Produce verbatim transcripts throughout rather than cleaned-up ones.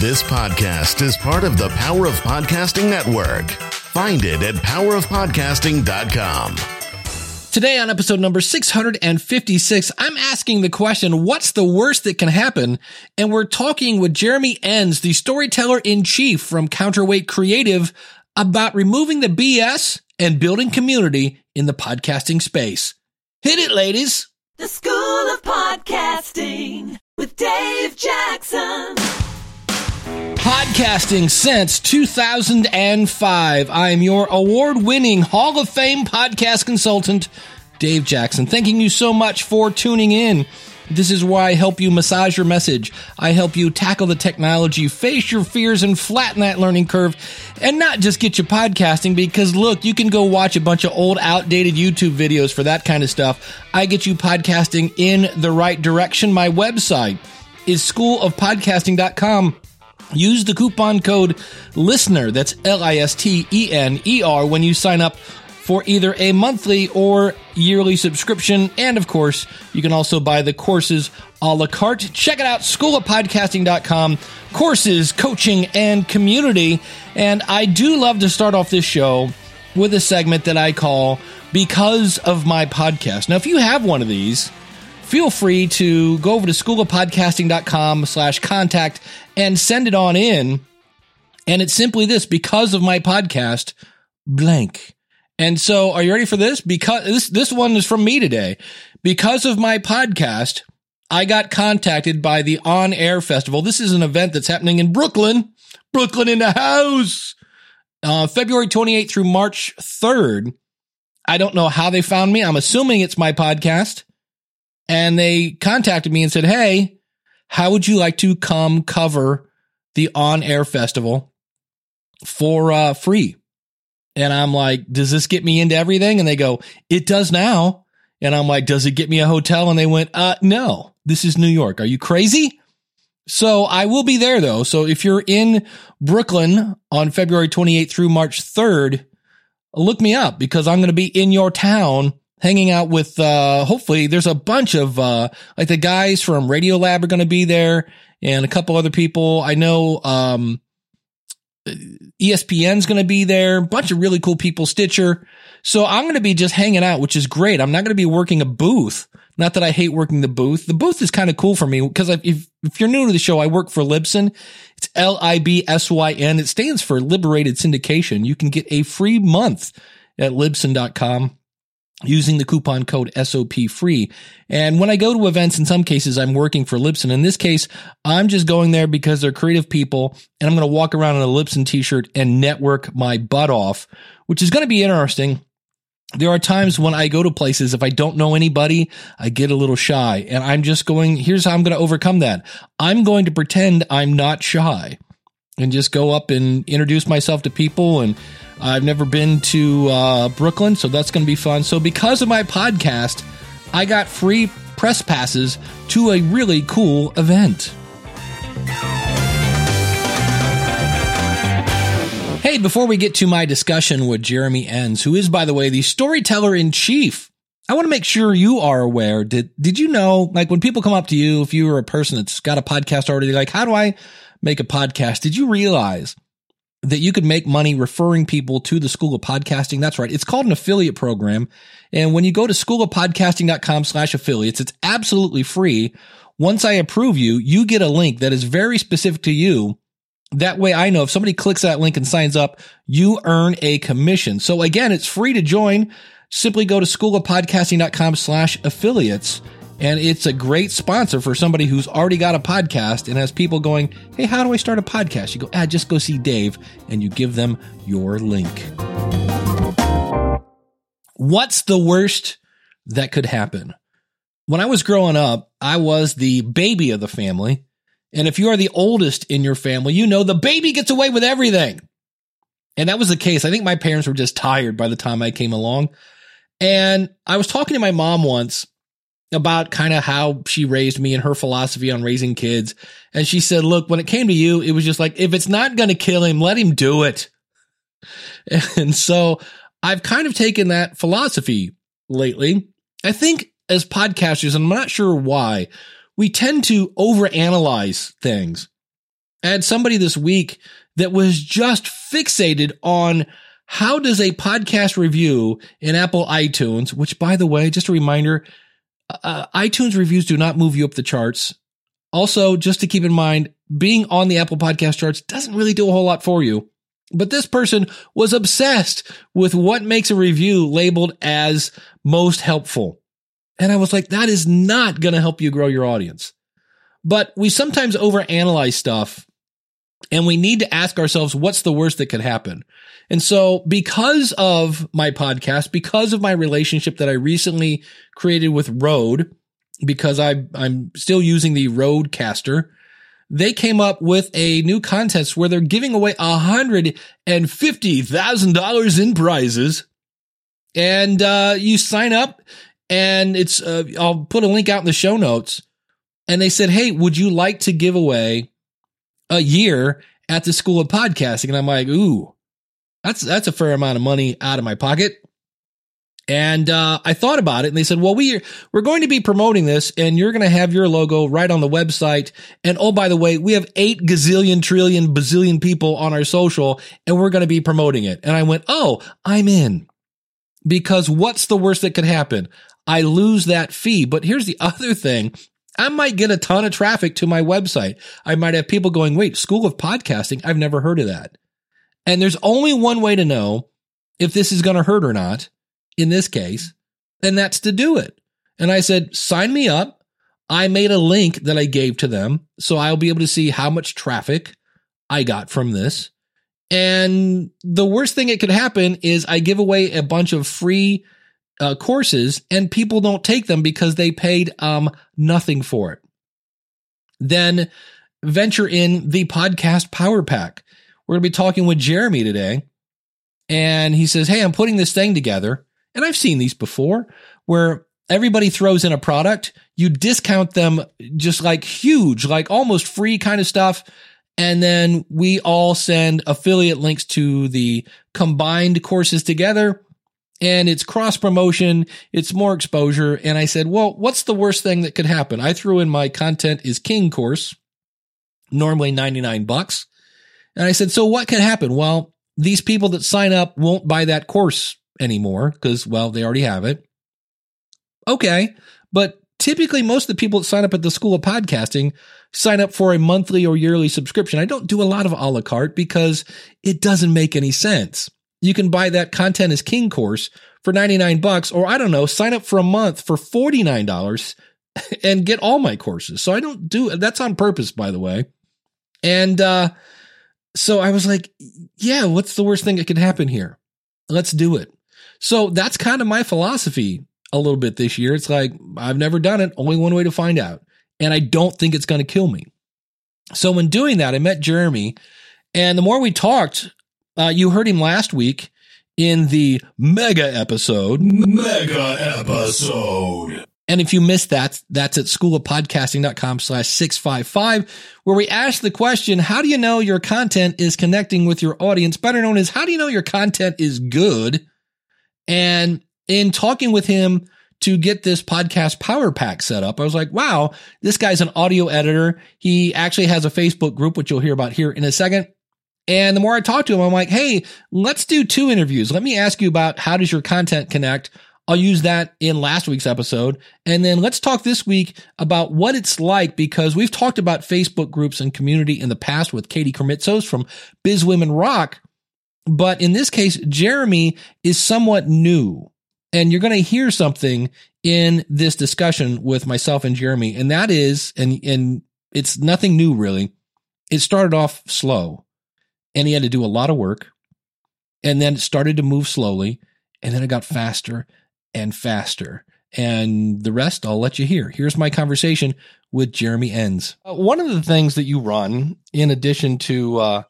This podcast is part of the Power of Podcasting Network. Find it at power of podcasting dot com. Today on episode number six hundred fifty-six, I'm asking the question, what's the worst that can happen? And we're talking with Jeremy Enns, the storyteller-in-chief from Counterweight Creative, about removing the B S and building community in the podcasting space. Hit it, ladies! The School of Podcasting with Dave Jackson. Podcasting since two thousand five. I am your award-winning Hall of Fame podcast consultant, Dave Jackson. Thanking you so much for tuning in. This is where I help you massage your message. I help you tackle the technology, face your fears, and flatten that learning curve, and not just get you podcasting, because look, you can go watch a bunch of old, outdated YouTube videos for that kind of stuff. I get you podcasting in the right direction. My website is school of podcasting dot com. Use the coupon code LISTENER, that's L I S T E N E R, when you sign up for either a monthly or yearly subscription. And, of course, you can also buy the courses a la carte. Check it out, school of podcasting dot com, courses, coaching, and community. And I do love to start off this show with a segment that I call Because of My Podcast. Now, if you have one of these, feel free to go over to school of podcasting dot com slash contact and send it on in. And it's simply this: because of my podcast, blank. And so are you ready for this? Because this, this one is from me today. Because of my podcast, I got contacted by the On Air Festival. This is an event that's happening in Brooklyn, Brooklyn in the house, uh, February twenty-eighth through March third. I don't know how they found me. I'm assuming it's my podcast. And they contacted me and said, hey, how would you like to come cover the On Air Festival for uh, free? And I'm like, does this get me into everything? And they go, it does now. And I'm like, does it get me a hotel? And they went, uh, no, this is New York. Are you crazy? So I will be there, though. So if you're in Brooklyn on February twenty-eighth through March third, look me up, because I'm going to be in your town hanging out with, uh, hopefully there's a bunch of, uh, like the guys from Radiolab are going to be there and a couple other people. I know, um, E S P N's going to be there, a bunch of really cool people, Stitcher. So I'm going to be just hanging out, which is great. I'm not going to be working a booth. Not that I hate working the booth. The booth is kind of cool for me because if, if you're new to the show, I work for Libsyn. It's L I B S Y N. It stands for Liberated Syndication. You can get a free month at libsyn dot com. Using the coupon code S O P free. And when I go to events, in some cases, I'm working for Libsyn. In this case, I'm just going there because they're creative people, and I'm going to walk around in a Libsyn t-shirt and network my butt off, which is going to be interesting. There are times when I go to places, if I don't know anybody, I get a little shy, and I'm just going, here's how I'm going to overcome that. I'm going to pretend I'm not shy and just go up and introduce myself to people. And I've never been to uh, Brooklyn, so that's going to be fun. So because of my podcast, I got free press passes to a really cool event. Hey, before we get to my discussion with Jeremy Enns, who is, by the way, the storyteller-in-chief, I want to make sure you are aware. Did, did you know, like, when people come up to you, if you are a person that's got a podcast already, like, how do I make a podcast? Did you realize that you could make money referring people to the School of Podcasting? That's right. It's called an affiliate program. And when you go to school of podcasting dot com slash affiliates, it's absolutely free. Once I approve you, you get a link that is very specific to you. That way I know if somebody clicks that link and signs up, you earn a commission. So again, it's free to join. Simply go to school of podcasting dot com slash affiliates. And it's a great sponsor for somebody who's already got a podcast and has people going, hey, how do I start a podcast? You go, ah, just go see Dave, and you give them your link. What's the worst that could happen? When I was growing up, I was the baby of the family. And if you are the oldest in your family, you know the baby gets away with everything. And that was the case. I think my parents were just tired by the time I came along. And I was talking to my mom once about kind of how she raised me and her philosophy on raising kids. And she said, look, when it came to you, it was just like, if it's not going to kill him, let him do it. And so I've kind of taken that philosophy lately. I think as podcasters, and I'm not sure why, we tend to overanalyze things. I had somebody this week that was just fixated on how does a podcast review in Apple iTunes, which, by the way, just a reminder, uh, iTunes reviews do not move you up the charts. Also, just to keep in mind, being on the Apple podcast charts doesn't really do a whole lot for you. But this person was obsessed with what makes a review labeled as most helpful. And I was like, that is not going to help you grow your audience. But we sometimes overanalyze stuff, and we need to ask ourselves, what's the worst that could happen? And so because of my podcast, because of my relationship that I recently created with Rode, because I, I'm still using the Rodecaster, they came up with a new contest where they're giving away one hundred fifty thousand dollars in prizes. And uh, you sign up, and it's uh, I'll put a link out in the show notes. And they said, hey, would you like to give away a year at the School of Podcasting? And I'm like, ooh, that's that's a fair amount of money out of my pocket. And uh, I thought about it, and they said, well, we, we're going to be promoting this, and you're going to have your logo right on the website. And oh, by the way, we have eight gazillion, trillion, bazillion people on our social, and we're going to be promoting it. And I went, oh, I'm in. Because what's the worst that could happen? I lose that fee. But here's the other thing. I might get a ton of traffic to my website. I might have people going, wait, School of Podcasting? I've never heard of that. And there's only one way to know if this is going to hurt or not. In this case, and that's to do it. And I said, sign me up. I made a link that I gave to them, so I'll be able to see how much traffic I got from this. And the worst thing that could happen is I give away a bunch of free uh, courses, and people don't take them because they paid um nothing for it. Then venture in the Podcast Power Pack. We're going to be talking with Jeremy today, and he says, hey, I'm putting this thing together. And I've seen these before where everybody throws in a product, you discount them just like huge, like almost free kind of stuff. And then we all send affiliate links to the combined courses together, and it's cross promotion. It's more exposure. And I said, well, what's the worst thing that could happen? I threw in my Content is King course, normally ninety-nine bucks. And I said, so what could happen? Well, these people that sign up won't buy that course anymore because, well, they already have it. Okay, but typically most of the people that sign up at the School of Podcasting sign up for a monthly or yearly subscription. I don't do a lot of a la carte because it doesn't make any sense. You can buy that Content is King course for ninety-nine bucks, or I don't know, sign up for a month for forty-nine dollars and get all my courses. So I don't do, that's on purpose, by the way. And uh, so I was like, yeah, what's the worst thing that could happen here? Let's do it. So that's kind of my philosophy a little bit this year. It's like, I've never done it. Only one way to find out. And I don't think it's going to kill me. So when doing that, I met Jeremy, and the more we talked, uh, you heard him last week in the mega episode. Mega episode. And if you missed that, that's at schoolofpodcasting.com slash 655, where we ask the question, how do you know your content is connecting with your audience? Better known as, how do you know your content is good? And in talking with him to get this Podcast Power Pack set up, I was like, wow, this guy's an audio editor. He actually has a Facebook group, which you'll hear about here in a second. And the more I talk to him, I'm like, hey, let's do two interviews. Let me ask you about how does your content connect? I'll use that in last week's episode. And then let's talk this week about what it's like, because we've talked about Facebook groups and community in the past with Katie Kermitzos from Biz Women Rock. But in this case, Jeremy is somewhat new, and you're going to hear something in this discussion with myself and Jeremy. And that is, and, and it's nothing new really. It started off slow, and he had to do a lot of work, and then it started to move slowly, and then it got faster and faster. And the rest I'll let you hear. Here's my conversation with Jeremy Enns. Uh, one of the things that you run, in addition to uh,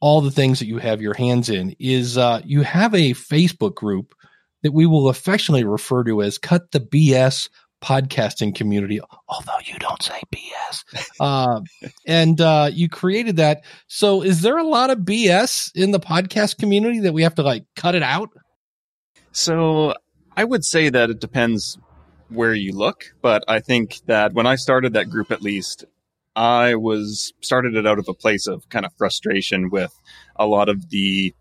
all the things that you have your hands in, is uh, you have a Facebook group that we will affectionately refer to as Cut The B S Podcasting Community, although you don't say B S. Uh, and uh, you created that. So is there a lot of B S in the podcast community that we have to like cut it out? So I would say that it depends where you look, but I think that when I started that group, at least, I was started it out of a place of kind of frustration with a lot of the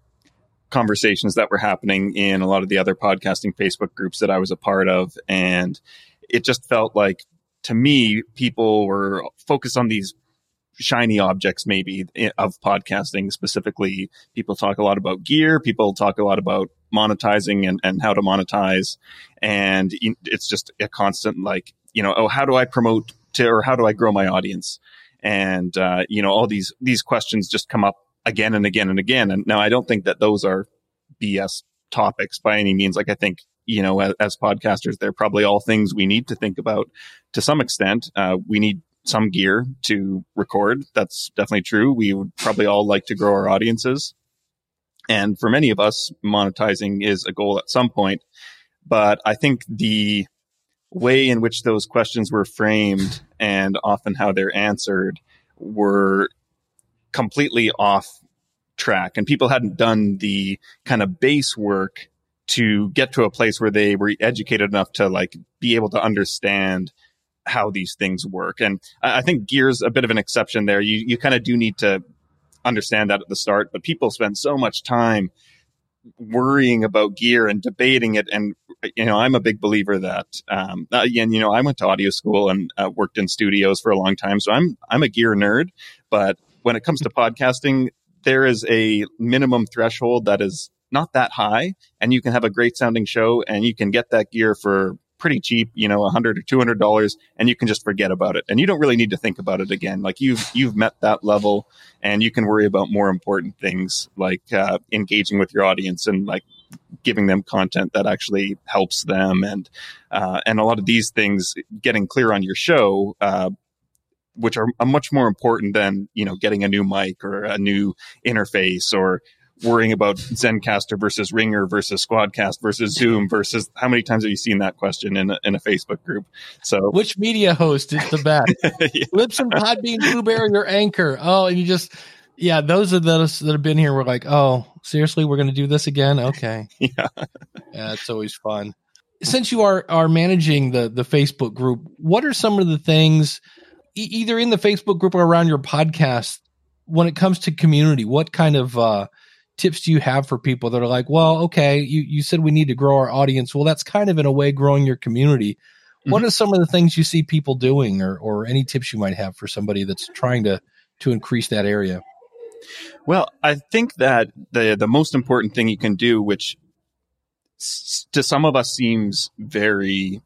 conversations that were happening in a lot of the other podcasting Facebook groups that I was a part of. And it just felt like, to me, people were focused on these shiny objects, maybe, of podcasting specifically. People talk a lot about gear. People talk a lot about monetizing and, and how to monetize. And it's just a constant, like, you know, oh, how do I promote to, or how do I grow my audience? And, uh, you know, all these, these questions just come up again and again and again. And now I don't think that those are B S topics by any means. Like, I think, you know, as, as podcasters, they're probably all things we need to think about to some extent. Uh, we need some gear to record. That's definitely true. We would probably all like to grow our audiences. And for many of us, monetizing is a goal at some point. But I think the way in which those questions were framed and often how they're answered were completely off track. And people hadn't done the kind of base work to get to a place where they were educated enough to, like, be able to understand how these things work. And I think gear's a bit of an exception there. You you kind of do need to understand that at the start, but people spend so much time worrying about gear and debating it. And, you know, I'm a big believer that, um, and, you know, I went to audio school and uh, worked in studios for a long time. So I'm, I'm a gear nerd, but when it comes to podcasting, there is a minimum threshold that is not that high, and you can have a great sounding show and you can get that gear for pretty cheap, you know, one hundred dollars or two hundred dollars, and you can just forget about it. And you don't really need to think about it again. Like, you've, you've met that level, and you can worry about more important things, like uh, engaging with your audience and, like, giving them content that actually helps them. And, uh, and a lot of these things, getting clear on your show, uh, which are much more important than, you know, getting a new mic or a new interface, or worrying about Zencastr versus Ringer versus Squadcast versus Zoom versus how many times have you seen that question in a, in a Facebook group? So which media host is the best? Yeah. Libsyn, Podbean, Blueberry, or Anchor? Oh, and you just yeah, those are those that have been here. We're like, oh, seriously, we're going to do this again? Okay, yeah, yeah, it's always fun. Since you are are managing the the Facebook group, what are some of the things e- either in the Facebook group or around your podcast when it comes to community? What kind of uh, tips do you have for people that are like, well, okay, you, you said we need to grow our audience. Well, that's kind of in a way growing your community. Mm-hmm. What are some of the things you see people doing, or, or any tips you might have for somebody that's trying to, to increase that area? Well, I think that the, the most important thing you can do, which s- to some of us seems very,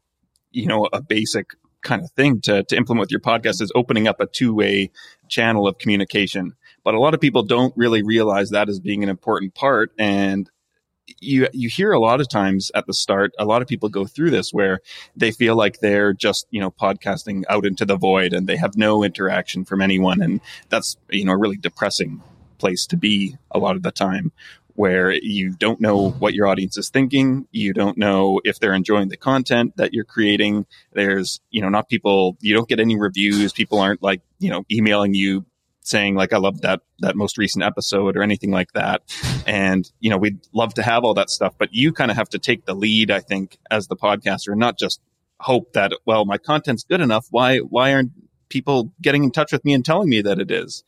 you know, a basic kind of thing to, to implement with your podcast, is opening up a two-way channel of communication. But a lot of people don't really realize that as being an important part. And you you hear a lot of times at the start, a lot of people go through this where they feel like they're just, you know, podcasting out into the void, and they have no interaction from anyone. And that's, you know, a really depressing place to be a lot of the time, where you don't know what your audience is thinking. You don't know if they're enjoying the content that you're creating. There's, you know, not people, you don't get any reviews. People aren't, like, you know, emailing you saying, like, I love that, that most recent episode or anything like that. And, you know, we'd love to have all that stuff, but you kind of have to take the lead, I think, as the podcaster, and not just hope that, well, my content's good enough. Why, why aren't people getting in touch with me and telling me that it is?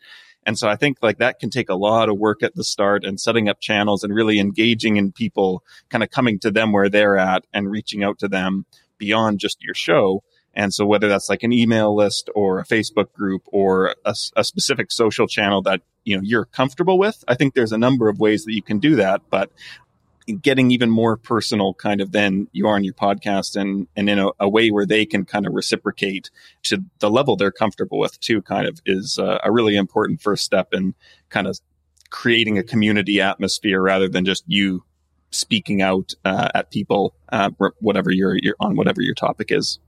And so I think, like, that can take a lot of work at the start, and setting up channels and really engaging in people, kind of coming to them where they're at and reaching out to them beyond just your show. And so whether that's like an email list or a Facebook group or a, a specific social channel that, you know, you're comfortable with, I think there's a number of ways that you can do that. But getting even more personal kind of than you are in your podcast, and, and in a, a way where they can kind of reciprocate to the level they're comfortable with too, kind of is a, a really important first step in kind of creating a community atmosphere rather than just you speaking out uh, at people, uh, whatever you're, you're on, whatever your topic is.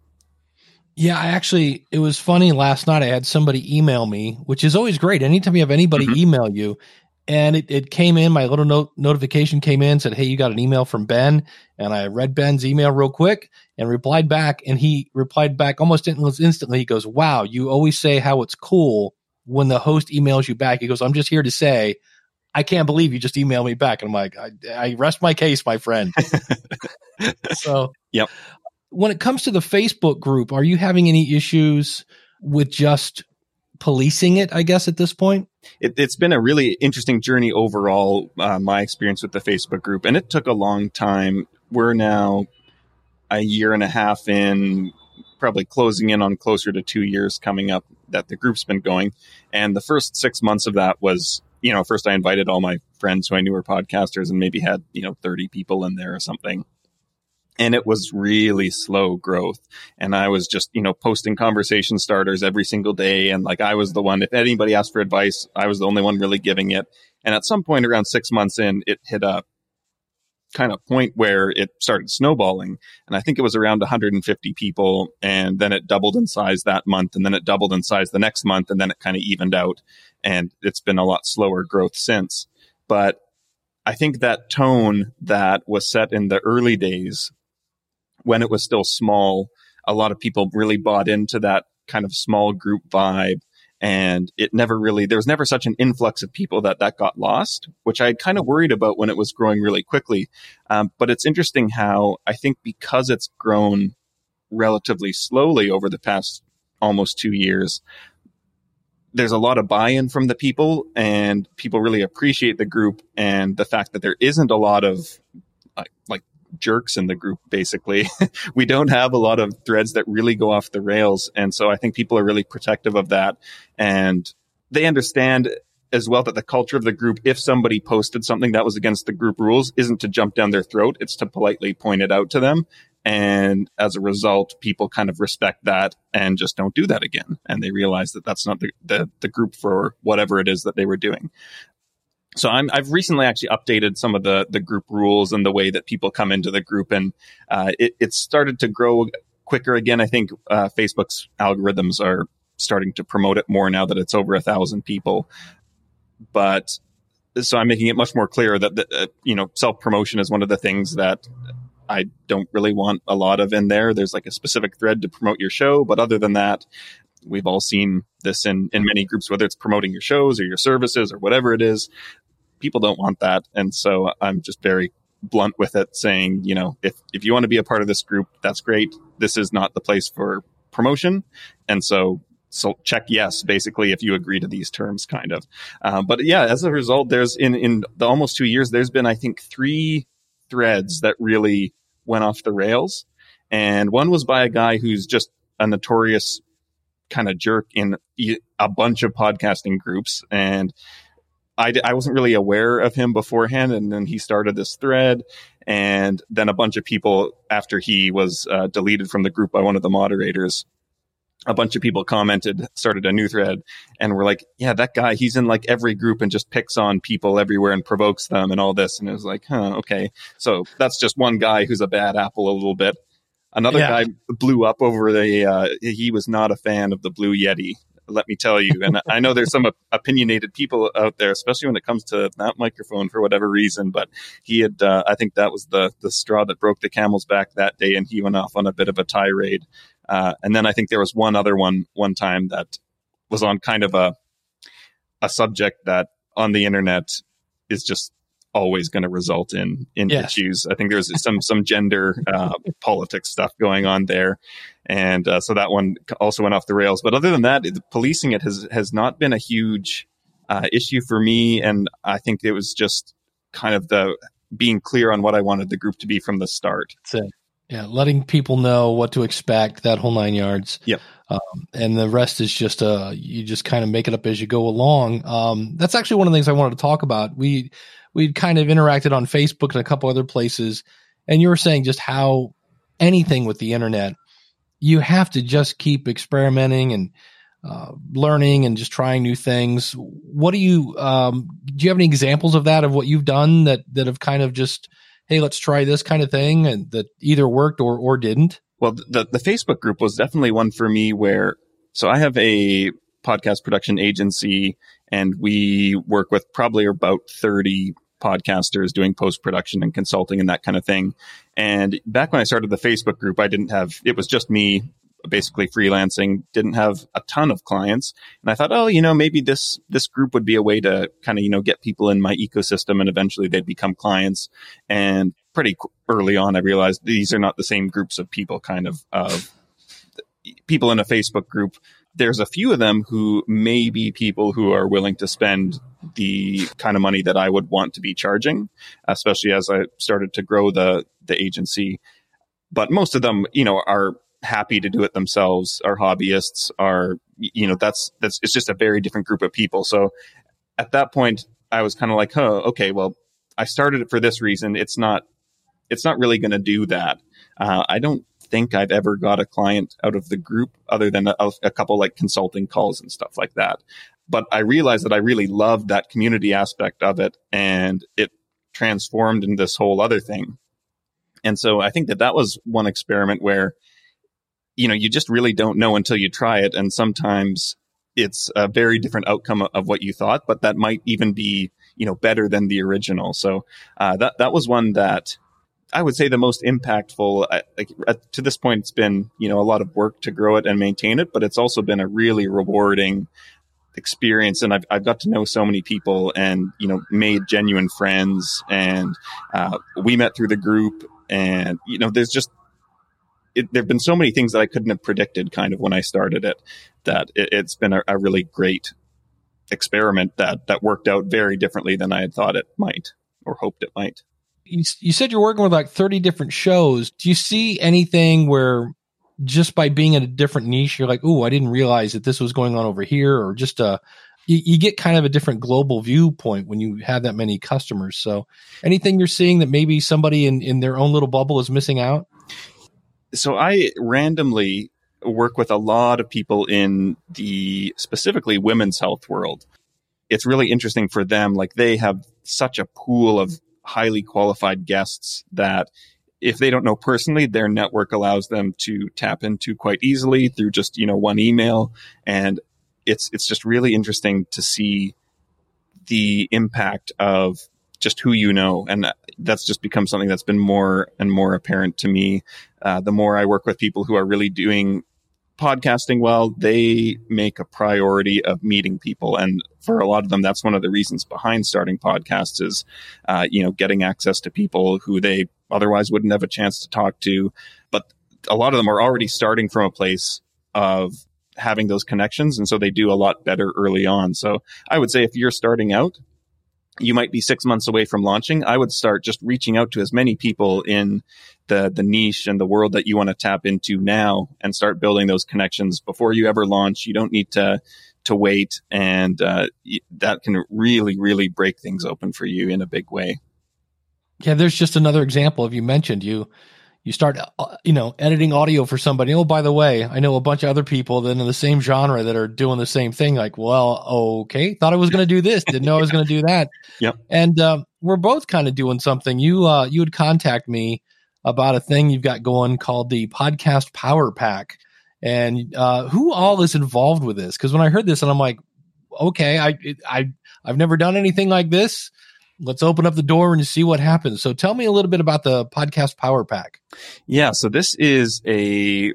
Yeah, I actually, it was funny last night. I had somebody email me, which is always great. Anytime you have anybody mm-hmm. email you, and it, it came in, my little note, notification came in, said, hey, you got an email from Ben. And I read Ben's email real quick and replied back. And he replied back almost instantly. He goes, wow, you always say how it's cool when the host emails you back. He goes, I'm just here to say, I can't believe you just emailed me back. And I'm like, I, I rest my case, my friend. So, yep. When it comes to the Facebook group, are you having any issues with just policing it, I guess, at this point? It, it's been a really interesting journey overall, uh, my experience with the Facebook group. And it took a long time. We're now a year and a half in, probably closing in on closer to two years coming up that the group's been going. And the first six months of that was, you know, first I invited all my friends who I knew were podcasters and maybe had, you know, thirty people in there or something. And it was really slow growth. And I was just, you know, posting conversation starters every single day. And like, I was the one, if anybody asked for advice, I was the only one really giving it. And at some point around six months in, it hit a kind of point where it started snowballing. And I think it was around one hundred fifty people. And then it doubled in size that month. And then it doubled in size the next month. And then it kind of evened out. And it's been a lot slower growth since. But I think that tone that was set in the early days, when it was still small, a lot of people really bought into that kind of small group vibe. And it never really, there was never such an influx of people that that got lost, which I kind of worried about when it was growing really quickly. Um, but it's interesting how I think because it's grown relatively slowly over the past almost two years, there's a lot of buy-in from the people, and people really appreciate the group. And the fact that there isn't a lot of uh, like, jerks in the group, basically. We don't have a lot of threads that really go off the rails. And so I think people are really protective of that. And they understand as well that the culture of the group, if somebody posted something that was against the group rules, isn't to jump down their throat. It's to politely point it out to them. And as a result, people kind of respect that and just don't do that again. And they realize that that's not the, the, the group for whatever it is that they were doing. So I'm, I've recently actually updated some of the, the group rules and the way that people come into the group. And uh, it, it's started to grow quicker again. I think uh, Facebook's algorithms are starting to promote it more now that it's over a thousand people. But so I'm making it much more clear that, the, uh, you know, self-promotion is one of the things that I don't really want a lot of in there. There's like a specific thread to promote your show. But other than that, we've all seen this in, in many groups, whether it's promoting your shows or your services or whatever it is. People don't want that. And so I'm just very blunt with it, saying, you know, if, if you want to be a part of this group, that's great. This is not the place for promotion. And so, so check yes, basically, if you agree to these terms, kind of. Uh, but yeah, as a result, there's in, in the almost two years, there's been, I think, three threads that really went off the rails. And one was by a guy who's just a notorious kind of jerk in a bunch of podcasting groups. And I, I wasn't really aware of him beforehand, and then he started this thread, and then a bunch of people, after he was uh, deleted from the group by one of the moderators, a bunch of people commented, started a new thread, and were like, yeah, that guy, he's in like every group and just picks on people everywhere and provokes them and all this. And it was like, huh, okay. So that's just one guy who's a bad apple a little bit. Another yeah. guy blew up over the, uh, he was not a fan of the Blue Yeti, let me tell you. And I know there's some opinionated people out there, especially when it comes to that microphone for whatever reason. But he had, uh, I think that was the the straw that broke the camel's back that day. And he went off on a bit of a tirade. Uh, and then I think there was one other one, one time that was on kind of a a subject that on the internet is just always going to result in, in yes. issues. I think there's some, some gender uh, politics stuff going on there. And uh, so that one also went off the rails. But other than that, the policing it has, has not been a huge uh, issue for me. And I think it was just kind of the being clear on what I wanted the group to be from the start. That's it. Yeah. Letting people know what to expect, that whole nine yards. Yep. Um, and the rest is just, uh, you just kind of make it up as you go along. Um, that's actually one of the things I wanted to talk about. We, We'd kind of interacted on Facebook and a couple other places, and you were saying just how anything with the internet, you have to just keep experimenting and uh, learning and just trying new things. What do you, um, do you have any examples of that, of what you've done that, that have kind of just, hey, let's try this kind of thing, and that either worked or, or didn't? Well, the, the Facebook group was definitely one for me where, so I have a podcast production agency, and we work with probably about thirty podcasters doing post-production and consulting and that kind of thing. And back when I started the Facebook group, I didn't have, it was just me basically freelancing, didn't have a ton of clients. And I thought, oh, you know, maybe this, this group would be a way to kind of, you know, get people in my ecosystem, and eventually they'd become clients. And pretty early on, I realized these are not the same groups of people, kind of, of people in a Facebook group there's a few of them who may be people who are willing to spend the kind of money that I would want to be charging, especially as I started to grow the the agency. But most of them, you know, are happy to do it themselves, are hobbyists, are, you know, that's, that's, it's just a very different group of people. So at that point, I was kind of like, oh, okay, well, I started it for this reason. It's not, it's not really going to do that. Uh, I don't think I've ever got a client out of the group other than a, a couple like consulting calls and stuff like that. But I realized that I really loved that community aspect of it, and it transformed into this whole other thing. And so I think that that was one experiment where, you know, you just really don't know until you try it. And sometimes it's a very different outcome of what you thought, but that might even be, you know, better than the original. So uh, that that was one that I would say the most impactful. I, I, to this point, it's been, you know, a lot of work to grow it and maintain it, but it's also been a really rewarding experience. And I've, I've got to know so many people and, you know, made genuine friends. And uh, we met through the group. And, you know, there's just, it, there've been so many things that I couldn't have predicted kind of when I started it, that it, it's been a, a really great experiment that, that worked out very differently than I had thought it might or hoped it might. You, you said you're working with like thirty different shows. Do you see anything where just by being in a different niche, you're like, oh, I didn't realize that this was going on over here, or just a, you, you get kind of a different global viewpoint when you have that many customers. So anything you're seeing that maybe somebody in, in their own little bubble is missing out? So I randomly work with a lot of people in the specifically women's health world. It's really interesting for them. Like, they have such a pool of highly qualified guests that if they don't know personally, their network allows them to tap into quite easily through just, you know, one email. And it's, it's just really interesting to see the impact of just who you know. And that's just become something that's been more and more apparent to me. Uh, the more I work with people who are really doing podcasting well, they make a priority of meeting people. And for a lot of them, that's one of the reasons behind starting podcasts is, uh, you know, getting access to people who they otherwise wouldn't have a chance to talk to. But a lot of them are already starting from a place of having those connections. And so they do a lot better early on. So I would say if you're starting out, you might be six months away from launching. I would start just reaching out to as many people in the the niche and the world that you want to tap into now, and start building those connections before you ever launch. You don't need to to wait, and uh, that can really, really break things open for you in a big way. Yeah, there's just another example of, you mentioned you you start you know editing audio for somebody. Oh, by the way, I know a bunch of other people that are in the same genre that are doing the same thing. Like, well, okay, thought I was going to do this, didn't know yeah. I was going to do that. Yeah, and um, we're both kind of doing something. You uh, you would contact me about a thing you've got going called the Podcast Power Pack. And uh, who all is involved with this? Because when I heard this, and I'm like, okay, I, it, I, I've never done anything like this. Let's open up the door and see what happens. So tell me a little bit about the Podcast Power Pack. Yeah, so this is a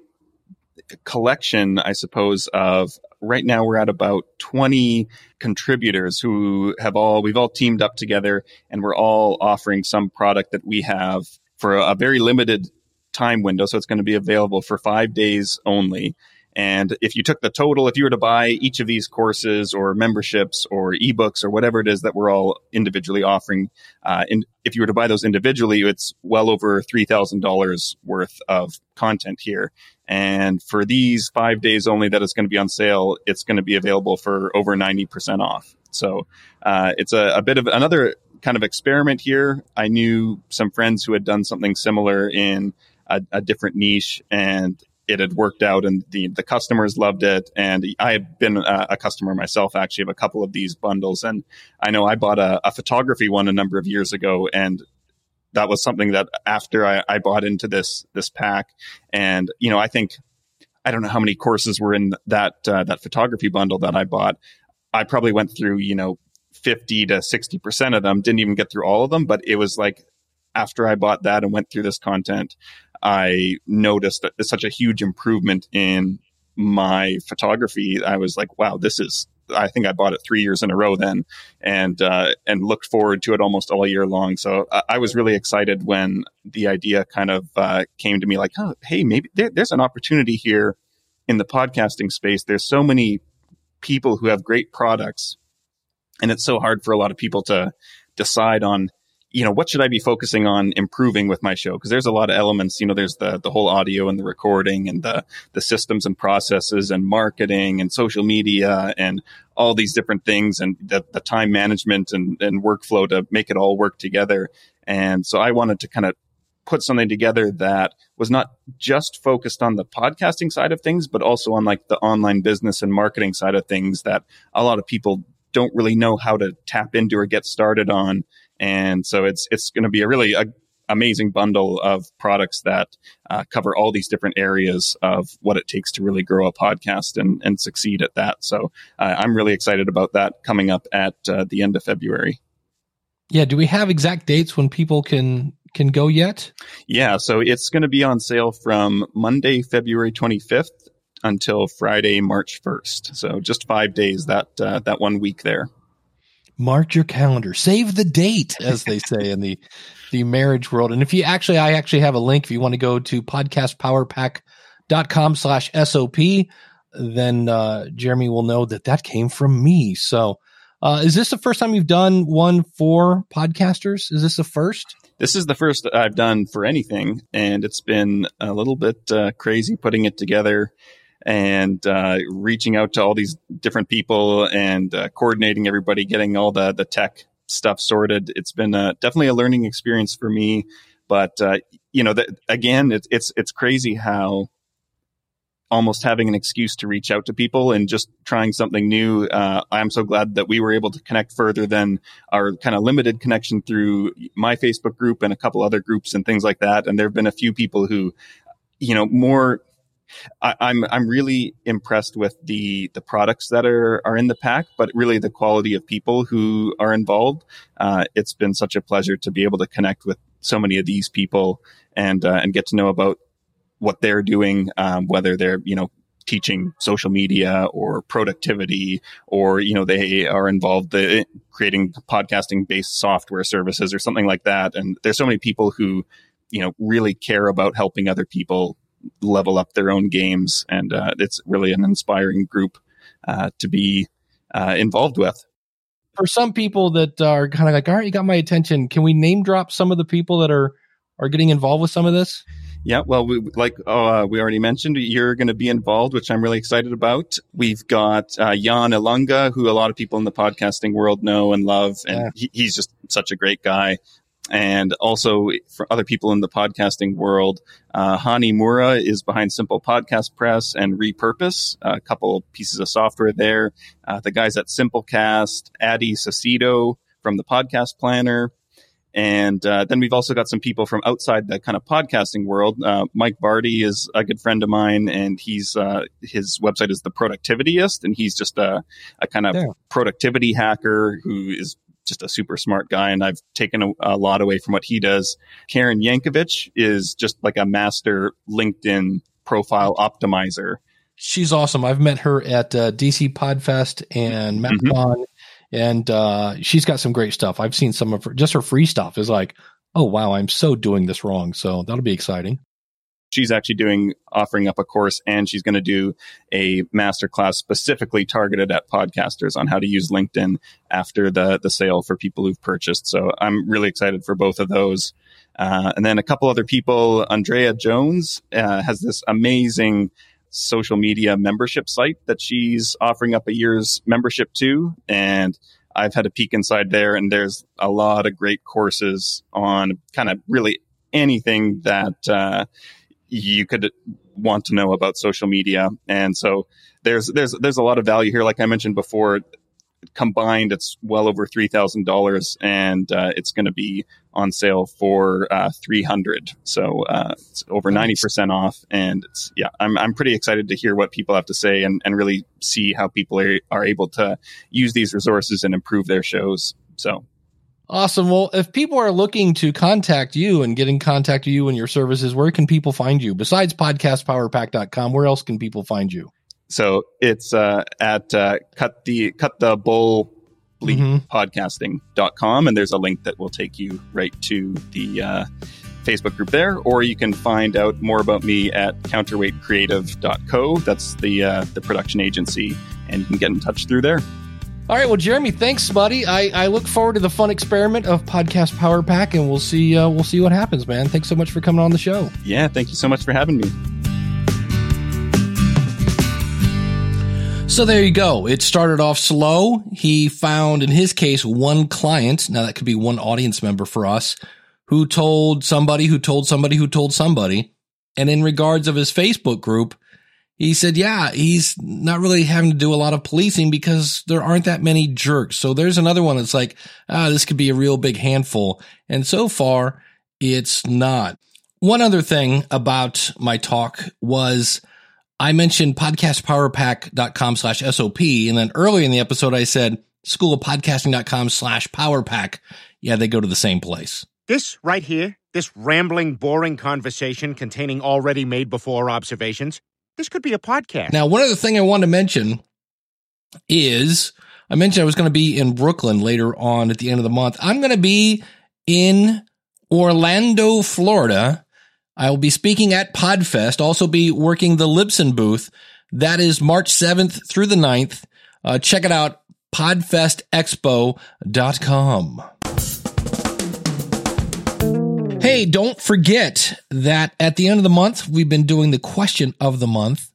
collection, I suppose, of, right now we're at about twenty contributors who have all, we've all teamed up together, and we're all offering some product that we have for a very limited time window. So it's going to be available for five days only. And if you took the total, if you were to buy each of these courses or memberships or ebooks or whatever it is that we're all individually offering, uh, and if you were to buy those individually, it's well over three thousand dollars worth of content here. And for these five days only that it's going to be on sale, it's going to be available for over ninety percent off. So uh, it's a, a bit of another kind of experiment here. I knew some friends who had done something similar in a, a different niche, and it had worked out, and the, the customers loved it. And I have been a, a customer myself, actually, of a couple of these bundles. And I know I bought a, a photography one a number of years ago, and that was something that after I, I bought into this, this pack, and, you know, I think, I don't know how many courses were in that, uh, that photography bundle that I bought. I probably went through, you know, fifty to sixty percent of them, didn't even get through all of them. But it was like, after I bought that and went through this content, I noticed that there's such a huge improvement in my photography. I was like, wow, this is, I think I bought it three years in a row then, and uh, and looked forward to it almost all year long. So I, I was really excited when the idea kind of uh, came to me, like, oh, hey, maybe there, there's an opportunity here in the podcasting space, there's so many people who have great products, and it's so hard for a lot of people to decide on, you know, what should I be focusing on improving with my show? Because there's a lot of elements, you know, there's the the whole audio and the recording and the the systems and processes and marketing and social media and all these different things, and the, the time management and, and workflow to make it all work together. And so I wanted to kind of put something together that was not just focused on the podcasting side of things, but also on like the online business and marketing side of things that a lot of people don't really know how to tap into or get started on. And so it's it's going to be a really a, amazing bundle of products that uh, cover all these different areas of what it takes to really grow a podcast and, and succeed at that. So uh, I'm really excited about that coming up at uh, the end of February. Yeah. Do we have exact dates when people can can go yet? Yeah. So it's going to be on sale from Monday, February twenty-fifth until Friday, March first. So just five days, that uh, that one week there. Mark your calendar, save the date, as they say in the, the marriage world. And if you actually, I actually have a link. If you want to go to podcast power pack dot com slash S O P, then uh, Jeremy will know that that came from me. So uh, is this the first time you've done one for podcasters? Is this the first? This is the first I've done for anything. And it's been a little bit uh, crazy putting it together and uh, reaching out to all these different people and uh, coordinating everybody, getting all the, the tech stuff sorted. It's been uh, definitely a learning experience for me. But, uh, you know, the, again, it, it's it's crazy how almost having an excuse to reach out to people and just trying something new. Uh, I'm so glad that we were able to connect further than our kind of limited connection through my Facebook group and a couple other groups and things like that. And there have been a few people who, you know, more... I, I'm I'm really impressed with the the products that are are in the pack, but really the quality of people who are involved. Uh, it's been such a pleasure to be able to connect with so many of these people and uh, and get to know about what they're doing, um, whether they're you know teaching social media or productivity, or you know they are involved in creating podcasting based software services or something like that. And there's so many people who you know really care about helping other people level up their own games, and uh, it's really an inspiring group uh, to be uh, involved with. For some people that are kind of like, all right, you got my attention. Can we name drop some of the people that are are getting involved with some of this? Yeah, well, we, like uh, we already mentioned, you're going to be involved, which I'm really excited about. We've got uh, Jan Ilunga, who a lot of people in the podcasting world know and love, and yeah. he, he's just such a great guy. And also for other people in the podcasting world, uh, Hani Mura is behind Simple Podcast Press and Repurpose, a couple pieces of software there. Uh, the guys at Simplecast, Addy Sassido from the Podcast Planner. And uh, then we've also got some people from outside the kind of podcasting world. Uh, Mike Vardy is a good friend of mine, and he's uh, his website is the Productivityist, and he's just a, a kind of yeah. productivity hacker who is just a super smart guy, and I've taken a, a lot away from what he does. Karen Yankovic is just like a master LinkedIn profile optimizer. She's awesome. I've met her at uh, D C Podfest and MacCon, mm-hmm. and uh, she's got some great stuff. I've seen some of her, just her free stuff is like, oh, wow, I'm so doing this wrong. So that'll be exciting. She's actually doing offering up a course, and she's going to do a masterclass specifically targeted at podcasters on how to use LinkedIn after the the sale for people who've purchased. So I'm really excited for both of those. Uh, and then a couple other people, Andrea Jones uh, has this amazing social media membership site that she's offering up a year's membership to. And I've had a peek inside there, and there's a lot of great courses on kind of really anything that... Uh, you could want to know about social media. And so there's there's there's a lot of value here. Like I mentioned before, combined, it's well over three thousand dollars, and uh, it's going to be on sale for uh, three hundred dollars. So uh, it's over ninety percent off. And it's, yeah, I'm I'm pretty excited to hear what people have to say and, and really see how people are, are able to use these resources and improve their shows. So awesome. Well, if people are looking to contact you and get in contact with you and your services, where can people find you? Besides podcast power pack dot com, where else can people find you? So it's uh, at uh, cut the cut the bull bleep mm-hmm. podcasting dot com, and there's a link that will take you right to the uh, Facebook group there, or you can find out more about me at counterweight creative dot co. That's the uh, the production agency, and you can get in touch through there. All right. Well, Jeremy, thanks, buddy. I, I look forward to the fun experiment of Podcast Power Pack, and we'll see uh, we'll see what happens, man. Thanks so much for coming on the show. Yeah, thank you so much for having me. So there you go. It started off slow. He found, in his case, one client. Now that could be one audience member for us, who told somebody who told somebody who told somebody. And in regards of his Facebook group, he said, yeah, he's not really having to do a lot of policing because there aren't that many jerks. So there's another one that's like, ah, this could be a real big handful. And so far, it's not. One other thing about my talk was I mentioned podcast power pack dot com slash S O P. And then earlier in the episode, I said school of podcasting dot com slash power pack. Yeah, they go to the same place. This right here, this rambling, boring conversation containing already made before observations, this could be a podcast. Now, one other thing I wanted to mention is I mentioned I was going to be in Brooklyn later on at the end of the month. I'm going to be in Orlando, Florida. I will be speaking at Podfest, also be working the Libsyn booth. That is March seventh through the ninth. Uh, check it out, podfest expo dot com. Hey, don't forget that at the end of the month, we've been doing the question of the month,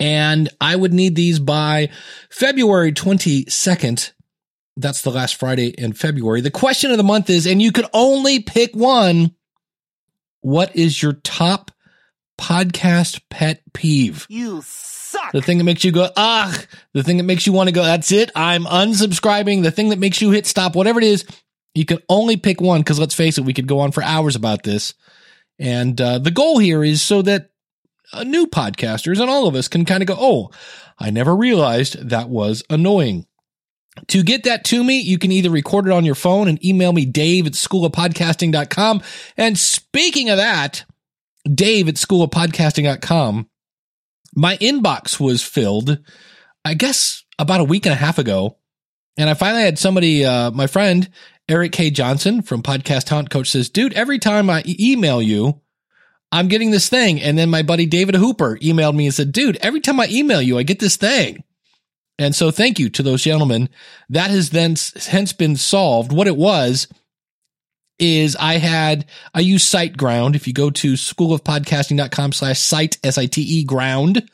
and I would need these by February twenty-second. That's the last Friday in February. The question of the month is, and you could only pick one, what is your top podcast pet peeve? You suck. The thing that makes you go, ah, the thing that makes you want to go, that's it, I'm unsubscribing, the thing that makes you hit stop, whatever it is. You can only pick one because, let's face it, we could go on for hours about this. And uh, the goal here is so that uh, new podcasters and all of us can kind of go, oh, I never realized that was annoying. To get that to me, you can either record it on your phone and email me, Dave at school of podcasting dot com. And speaking of that, Dave at school of podcasting dot com, my inbox was filled, I guess, about a week and a half ago. And I finally had somebody, uh, my friend, Eric K. Johnson from Podcast Talent Coach, says, dude, every time I email you, I'm getting this thing. And then my buddy David Hooper emailed me and said, dude, every time I email you, I get this thing. And so thank you to those gentlemen. That has then hence been solved. What it was is I had, I use SiteGround. If you go to school of podcasting dot com slash site, S I T E, ground,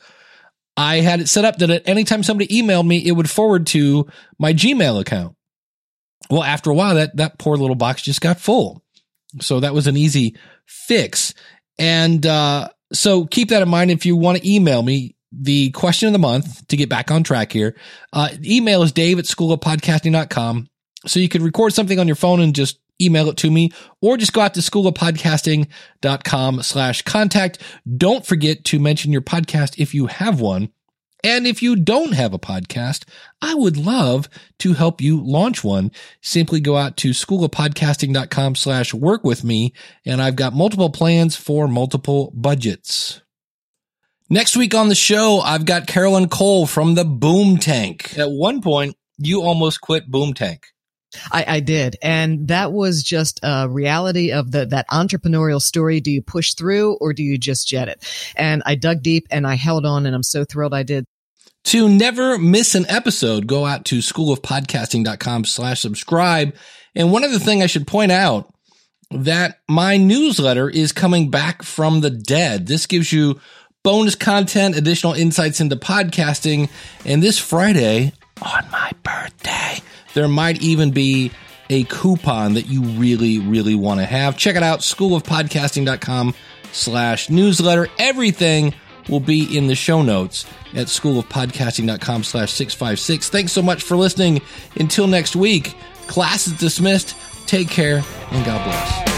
I had it set up that anytime somebody emailed me, it would forward to my Gmail account. Well, after a while, that, that poor little box just got full. So that was an easy fix. And uh, so keep that in mind if you want to email me. The question of the month, to get back on track here, uh, email is Dave at school of podcasting dot com. So you could record something on your phone and just email it to me, or just go out to school of podcasting dot com slash contact. Don't forget to mention your podcast if you have one. And if you don't have a podcast, I would love to help you launch one. Simply go out to school of podcasting dot com slash work with me, and I've got multiple plans for multiple budgets. Next week on the show, I've got Carolyn Cole from the Boom Tank. At one point, you almost quit Boom Tank. I, I did. And that was just a reality of the, that entrepreneurial story. Do you push through or do you just jet it? And I dug deep and I held on, and I'm so thrilled I did. To never miss an episode, go out to school of podcasting dot com slash subscribe. And one other thing I should point out, that my newsletter is coming back from the dead. This gives you bonus content, additional insights into podcasting. And this Friday, on my birthday, there might even be a coupon that you really, really want to have. Check it out, school of podcasting dot com slash newsletter. Everything will be in the show notes at school of podcasting dot com slash six five six. Thanks so much for listening. Until next week, class is dismissed. Take care, and God bless.